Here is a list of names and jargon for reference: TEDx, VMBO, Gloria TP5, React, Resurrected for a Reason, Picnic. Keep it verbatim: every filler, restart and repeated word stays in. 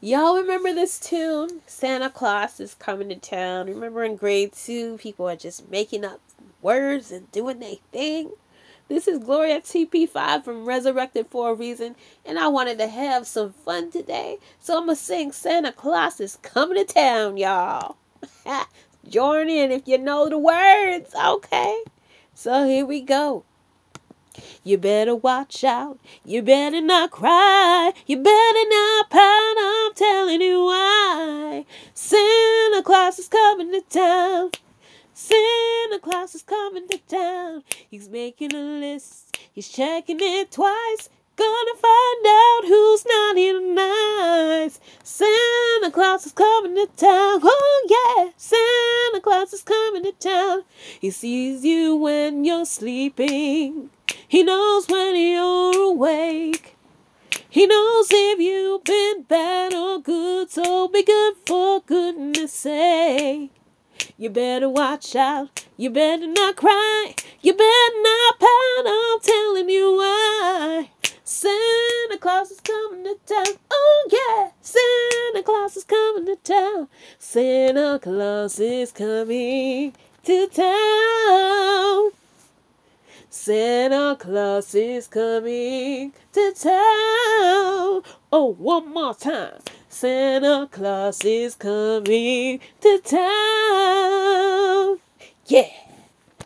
Y'all remember this tune? Santa Claus is coming to town. Remember in grade two, people are just making up words and doing their thing? This is Gloria T P five from Resurrected for a Reason, and I wanted to have some fun today, so I'm going to sing Santa Claus is coming to town, y'all. Join in if you know the words, okay? So here we go. You better watch out. You better not cry. You better not pout. I'm telling you why. Santa Claus is coming to town. Santa Claus is coming to town. He's making a list. He's checking it twice. Gonna find out who's naughty and nice. Santa Claus is coming to town. Oh yeah, Santa Claus is coming to town. He sees you when you're sleeping. He knows when you're awake. He knows if you've been bad or good, so be good for goodness sake. You better watch out. You better not cry. You better not pout. I'm telling you why. Santa Claus is coming to town. Oh yeah, Santa Claus is coming to town. Santa Claus is coming to town. Santa Claus is coming to town. Oh, one more time. Santa Claus is coming to town. Yeah.